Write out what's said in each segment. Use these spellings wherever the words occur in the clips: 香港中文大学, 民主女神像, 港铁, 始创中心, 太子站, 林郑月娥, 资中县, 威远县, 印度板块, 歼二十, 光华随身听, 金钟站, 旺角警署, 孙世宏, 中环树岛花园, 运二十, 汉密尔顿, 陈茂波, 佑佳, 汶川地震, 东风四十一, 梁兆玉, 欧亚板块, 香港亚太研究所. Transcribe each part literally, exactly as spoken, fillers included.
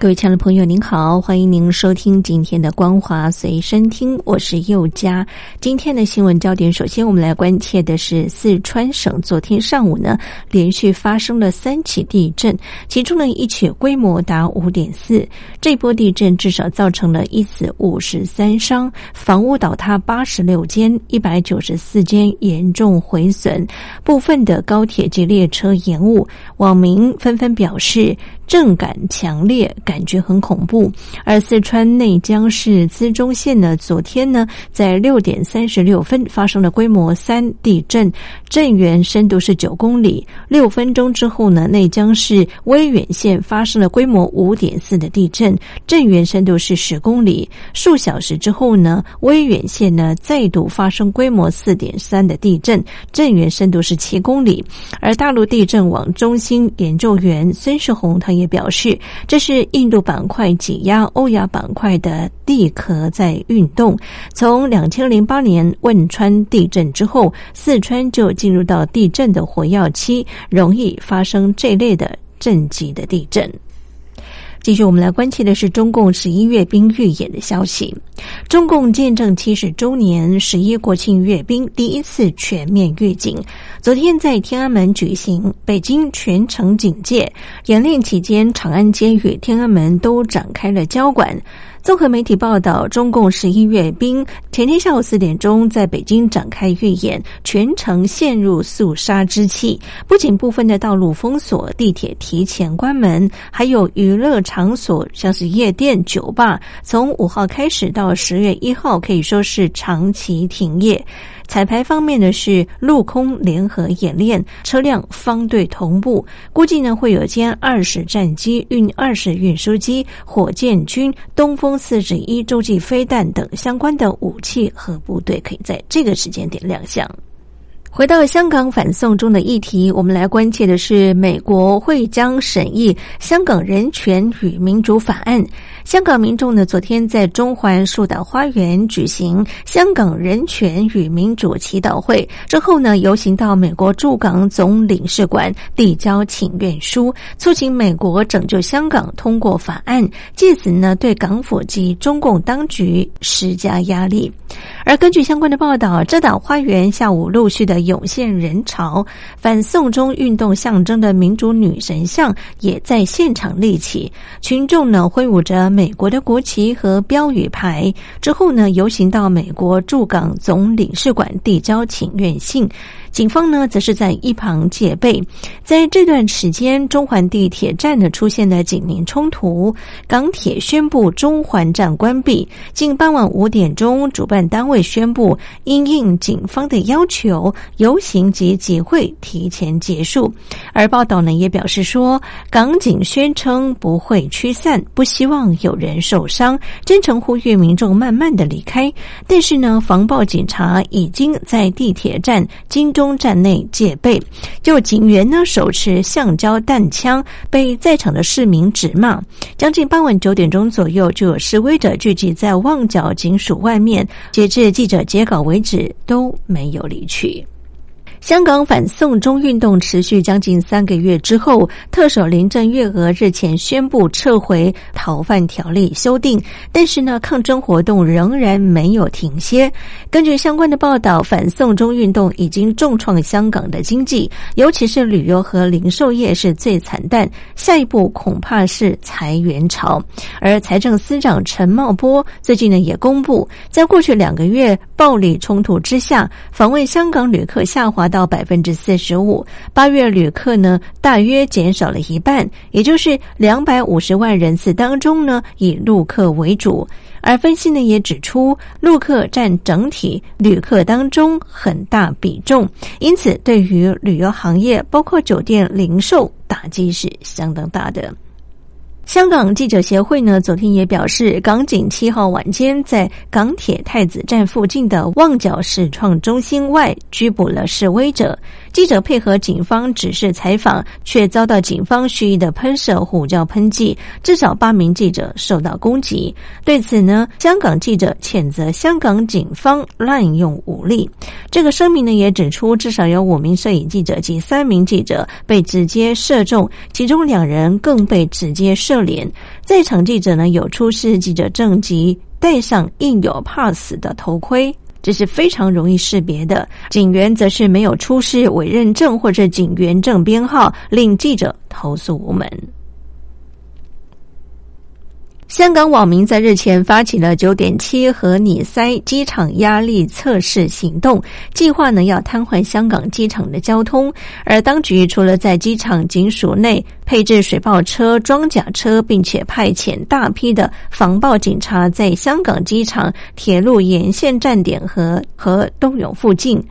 各位亲爱的朋友，您好，欢迎您收听今天的光华随身听，我是佑佳。今天的新闻焦点，首先我们来关切的是四川省昨天上午呢连续发生了三起地震，其中呢一起规模达 五点四， 这波地震至少造成了一死五十三伤，房屋倒塌八十六间，一百九十四间严重毁损，部分的高铁及列车延误，网民纷纷表示震感强烈，感觉很恐怖。而四川内江市资中县呢，昨天呢，在六点三十六分发生了规模三地震，震源深度是九公里。六分钟之后呢，内江市威远县发生了规模 五点四 的地震，震源深度是十公里。数小时之后呢，威远县呢再度发生规模 四点三 的地震，震源深度是七公里。而大陆地震网中心研究员孙世宏他也表示，这是印度板块挤压欧亚板块的地壳在运动。从二零零八年汶川地震之后，四川就进入到地震的活跃期，容易发生这类的震级的地震。继续我们来关切的是中共十一阅兵预演的消息。中共建政七十周年十一国庆阅兵第一次全面预警，昨天在天安门举行，北京全城警戒，演练期间长安街与天安门都展开了交管。综合媒体报道，中共十一阅兵前天下午四点钟在北京展开预演，全城陷入肃杀之气，不仅部分的道路封锁，地铁提前关门，还有娱乐场所像是夜店、酒吧，从五号开始到十月一号可以说是长期停业。彩排方面呢是陆空联合演练，车辆方队同步，估计呢会有歼二十战机、运二十运输机、火箭军、东风四十一洲际飞弹等相关的武器和部队可以在这个时间点亮相。回到香港反送中的议题，我们来关切的是美国会将审议香港人权与民主法案。香港民众呢昨天在中环树岛花园举行香港人权与民主祈祷会之后呢，游行到美国驻港总领事馆递交请愿书，促请美国拯救香港通过法案，借此呢对港府及中共当局施加压力。而根据相关的报道，这岛花园下午陆续的涌现人潮，反送中运动象征的民主女神像也在现场立起，群众呢挥舞着美国的国旗和标语牌，之后呢游行到美国驻港总领事馆递交请愿信，警方呢则是在一旁戒备。在这段时间，中环地铁站呢出现了警民冲突，港铁宣布中环站关闭，近傍晚五点钟主办单位宣布因应警方的要求，游行及集会提前结束。而报道呢也表示说，港警宣称不会驱散，不希望有人受伤，真诚呼吁民众慢慢的离开，但是呢防暴警察已经在地铁站金钟站内戒备，就警员呢手持橡胶弹枪，被在场的市民指骂。将近傍晚九点钟左右，就有示威者聚集在旺角警署外面，截至记者截稿为止都没有离去。香港反送中运动持续将近三个月之后，特首林郑月娥日前宣布撤回逃犯条例修订，但是呢，抗争活动仍然没有停歇。根据相关的报道，反送中运动已经重创香港的经济，尤其是旅游和零售业是最惨淡，下一步恐怕是裁员潮。而财政司长陈茂波最近呢也公布，在过去两个月暴力冲突之下，访问香港旅客下滑到 百分之四十五， 八月旅客呢大约减少了一半，也就是两百五十万人次当中呢以陆客为主。而分析呢也指出，陆客占整体旅客当中很大比重，因此对于旅游行业包括酒店零售打击是相当大的。香港记者协会呢，昨天也表示，港警七号晚间在港铁太子站附近的旺角始创中心外拘捕了示威者。记者配合警方指示采访，却遭到警方蓄意的喷射胡椒喷剂，至少八名记者受到攻击。对此呢，香港记者谴责香港警方滥用武力。这个声明呢，也指出至少有五名摄影记者及三名记者被直接射中，其中两人更被直接射脸。在场记者呢，有出示记者证及戴上印有怕死的头盔，这是非常容易识别的。警员则是没有出示委任证或者警员证编号，令记者投诉无门。香港网民在日前发起了 九点七 和你塞机场压力测试行动，计划呢要瘫痪香港机场的交通。而当局除了在机场警署内配置水炮车、装甲车，并且派遣大批的防暴警察在香港机场铁路沿线站点和和东涌附近。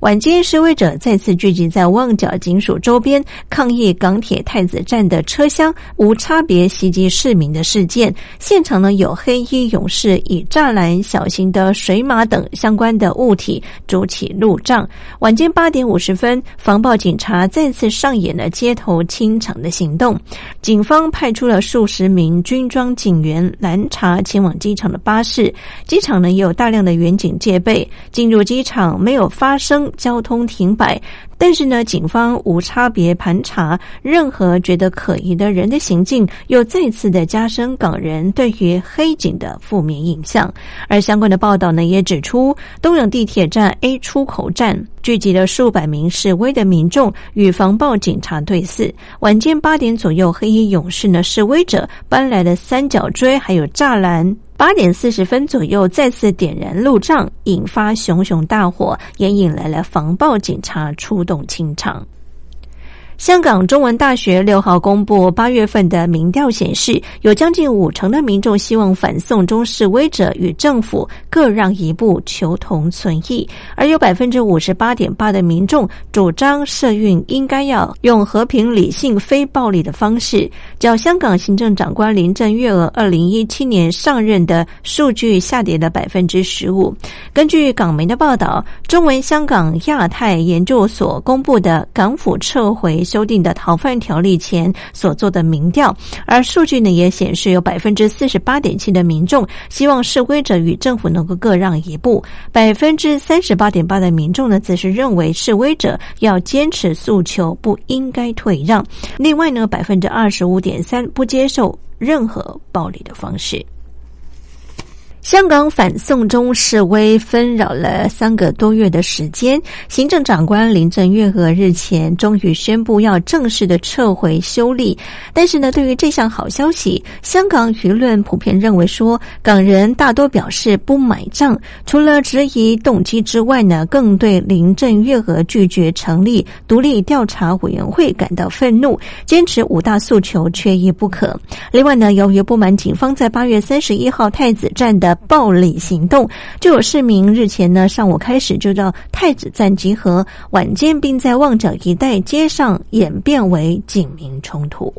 晚间示威者再次聚集在旺角警署周边，抗议港铁太子站的车厢无差别袭击市民的事件。现场呢，有黑衣勇士以栅栏、小型的水马等相关的物体筑起路障。晚间八点五十分，防暴警察再次上演了街头清场的行动。警方派出了数十名军装警员拦查前往机场的巴士。机场呢，也有大量的远警戒备。进入机场没有发生交通停摆，但是呢，警方无差别盘查任何觉得可疑的人的行径，又再次的加深港人对于黑警的负面印象。而相关的报道呢，也指出，东涌地铁站 A 出口站聚集了数百名示威的民众，与防暴警察对峙。晚间八点左右，黑衣勇士呢，示威者搬来了三角锥，还有栅栏。八点四十分左右，再次点燃路障，引发熊熊大火，也引来了防暴警察出动清场。香港中文大学六号公布八月份的民调显示，有将近五成的民众希望反送中示威者与政府各让一步，求同存异，而有 百分之五十八点八 的民众主张社运应该要用和平、理性、非暴力的方式。较香港行政长官林郑月娥二零一七年上任的数据下跌了 百分之十五。 根据港媒的报道，中文香港亚太研究所公布的港府撤回修订的逃犯条例前所做的民调，而数据呢也显示，有 百分之四十八点七 的民众希望示威者与政府能够各让一步， 百分之三十八点八 的民众呢则是认为示威者要坚持诉求，不应该退让。另外呢 百分之二十五点三 不接受任何暴力的方式。香港反送中示威纷扰了三个多月的时间，行政长官林郑月娥日前终于宣布要正式的撤回修例。但是呢，对于这项好消息，香港舆论普遍认为说，港人大多表示不买账。除了质疑动机之外呢，更对林郑月娥拒绝成立独立调查委员会感到愤怒，坚持五大诉求缺一不可。另外呢，由于不满警方在八月三十一号太子站的暴力行动，就有市民日前呢上午开始就到太子站集合，晚间并在旺角一带街上演变为警民冲突。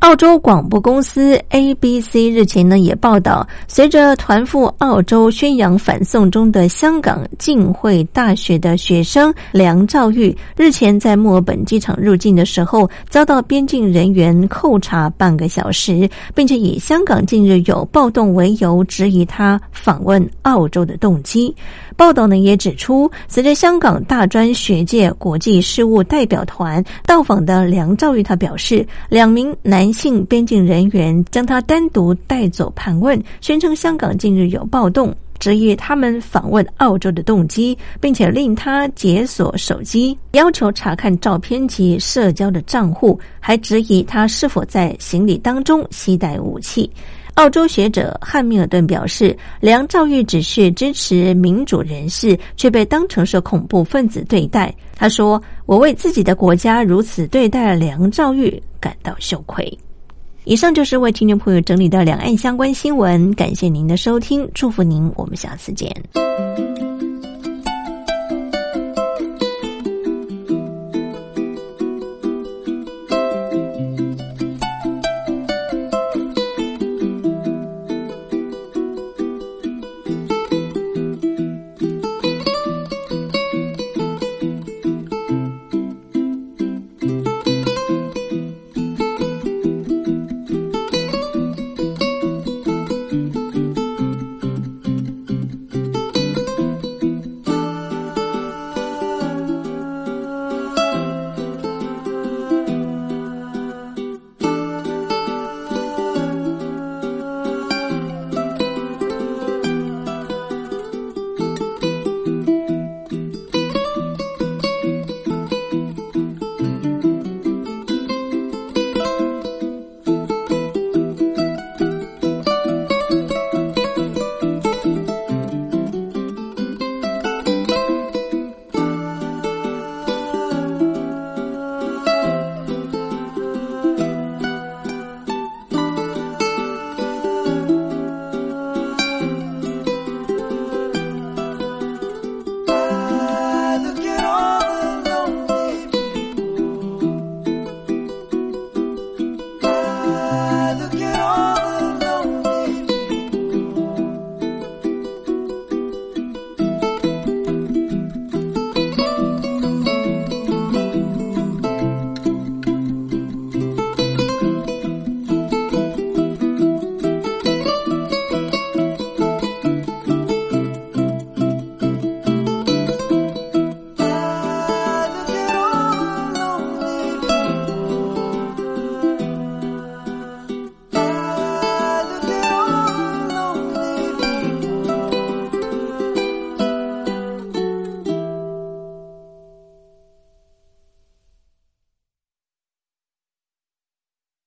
澳洲广播公司 A B C 日前呢也报道，随着团赴澳洲宣扬反送中的香港浸会大学的学生梁兆玉日前在墨尔本机场入境的时候，遭到边境人员扣查半个小时，并且以香港近日有暴动为由，质疑他访问澳洲的动机。报道呢也指出，随着香港大专学界国际事务代表团到访的梁兆玉，他表示，两名男性边境人员将他单独带走盘问，宣称香港近日有暴动，质疑他们访问澳洲的动机，并且令他解锁手机，要求查看照片及社交的账户，还质疑他是否在行李当中携带武器。澳洲学者汉密尔顿表示，梁兆玉只是支持民主人士，却被当成是恐怖分子对待。他说，我为自己的国家如此对待梁兆玉感到羞愧。以上就是为听众朋友整理的两岸相关新闻，感谢您的收听，祝福您，我们下次见。